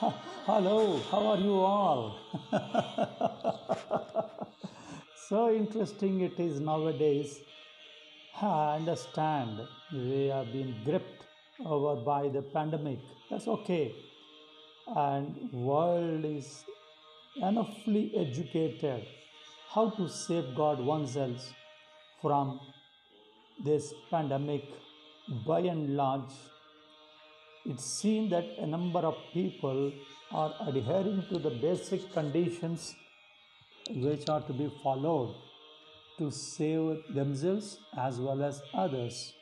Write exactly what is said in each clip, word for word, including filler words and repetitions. Hello, how are you all? So interesting it is nowadays. I understand we have been gripped over by the pandemic. That's okay. And world is enoughly educated how to safeguard oneself from this pandemic. By and large, it's seen that a number of people are adhering to the basic conditions which are to be followed to save themselves as well as others.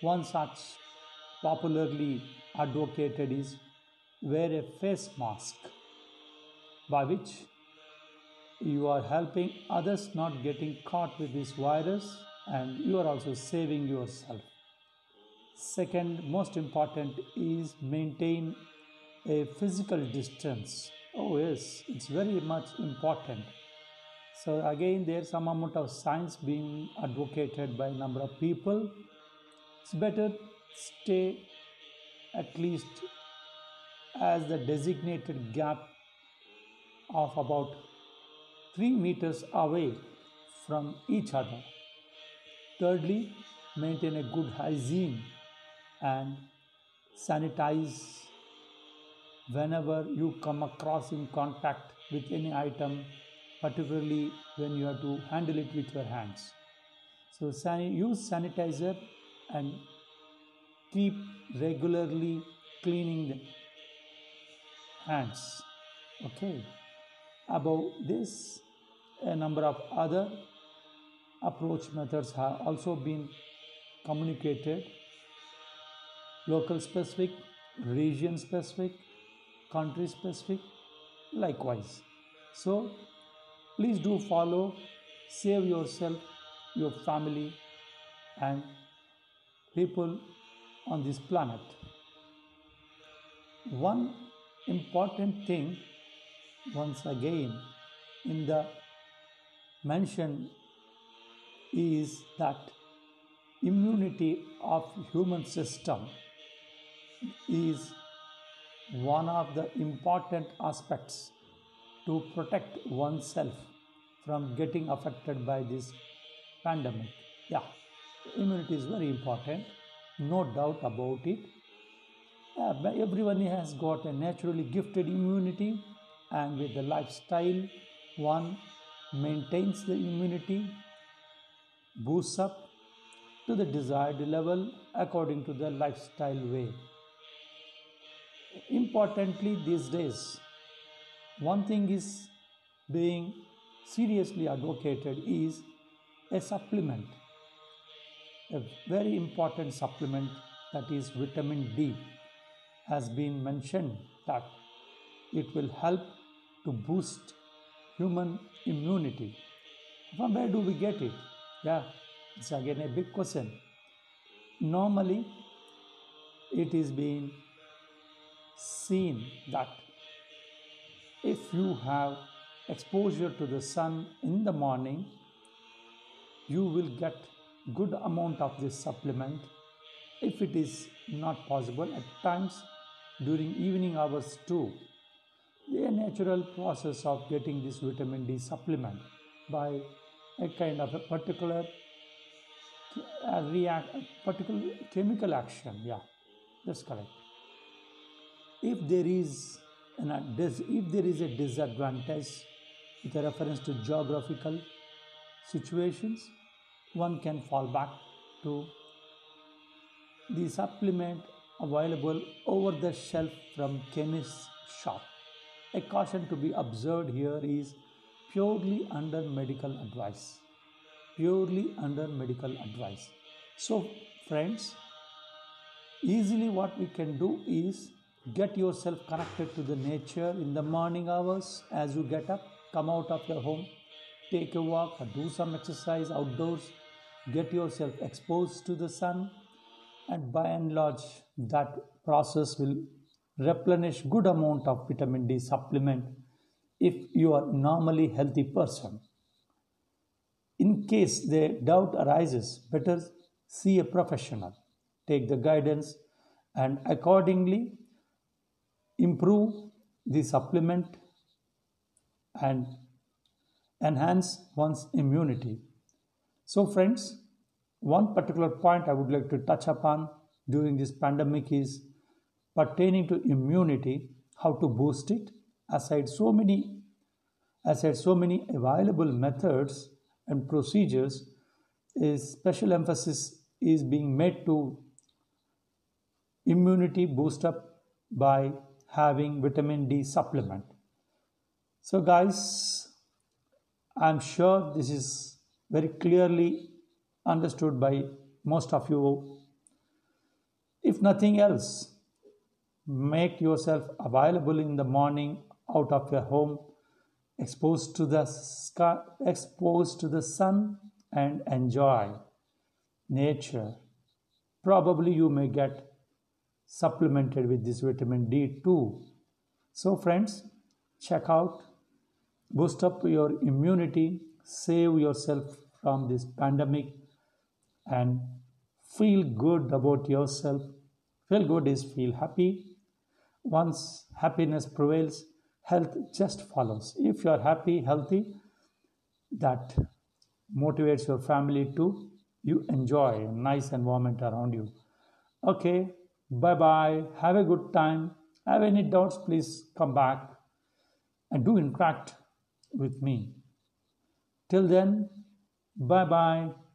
One such popularly advocated is wear a face mask, by which you are helping others not getting caught with this virus, and you are also saving yourself. Second, most important is maintain a physical distance. Oh yes, it's very much important. So again, there's some amount of science being advocated by a number of people. It's better stay at least as the designated gap of about three meters away from each other. Thirdly, maintain a good hygiene and sanitize whenever you come across in contact with any item, particularly when you have to handle it with your hands. So use sanitizer and keep regularly cleaning the hands. Okay. Above this, a number of other approach methods have also been communicated: local specific, region specific, country specific, likewise. So please do follow, save yourself, your family, and people on this planet. One important thing, once again, in the mention is that immunity of human system is one of the important aspects to protect oneself from getting affected by this pandemic. Yeah, immunity is very important, no doubt about it. Uh, everyone has got a naturally gifted immunity, and with the lifestyle, one maintains the immunity, boosts up to the desired level according to the lifestyle way. Importantly, these days, one thing is being seriously advocated is a supplement, a very important supplement, that is vitamin D, has been mentioned that it will help to boost human immunity. From where do we get it? Yeah, it's again a big question. Normally, it is being seen that if you have exposure to the sun in the morning, you will get good amount of this supplement. If it is not possible, at times during evening hours too, the natural process of getting this vitamin D supplement by a kind of a particular uh, react, particular chemical action. Yeah, that's correct. If there is an if there is a disadvantage with reference to geographical situations, one can fall back to the supplement available over the shelf from chemist's shop. A caution to be observed here is purely under medical advice. Purely under medical advice. So friends, easily what we can do is get yourself connected to the nature in the morning hours. As you get up, come out of your home, take a walk or do some exercise outdoors, get yourself exposed to the sun, and by and large that process will replenish good amount of vitamin D supplement if you are normally healthy person. In case the doubt arises, better see a professional, take the guidance, and accordingly improve the supplement and enhance one's immunity. So friends, one particular point I would like to touch upon during this pandemic is pertaining to immunity, how to boost it. Aside so many, aside so many available methods and procedures, a special emphasis is being made to immunity boost up by having vitamin D supplement. So guys, I'm sure this is very clearly understood by most of you. If nothing else, make yourself available in the morning out of your home, exposed to the sky, exposed to the sun, and enjoy nature. Probably you may get supplemented with this vitamin D too. So friends, check out, boost up your immunity, save yourself from this pandemic, and feel good about yourself. Feel good is feel happy. Once happiness prevails, health just follows. If you are happy, healthy, that motivates your family too. You enjoy a nice environment around you. Okay, bye-bye. Have a good time. Have any doubts, please come back and do interact with me. Till then, bye-bye.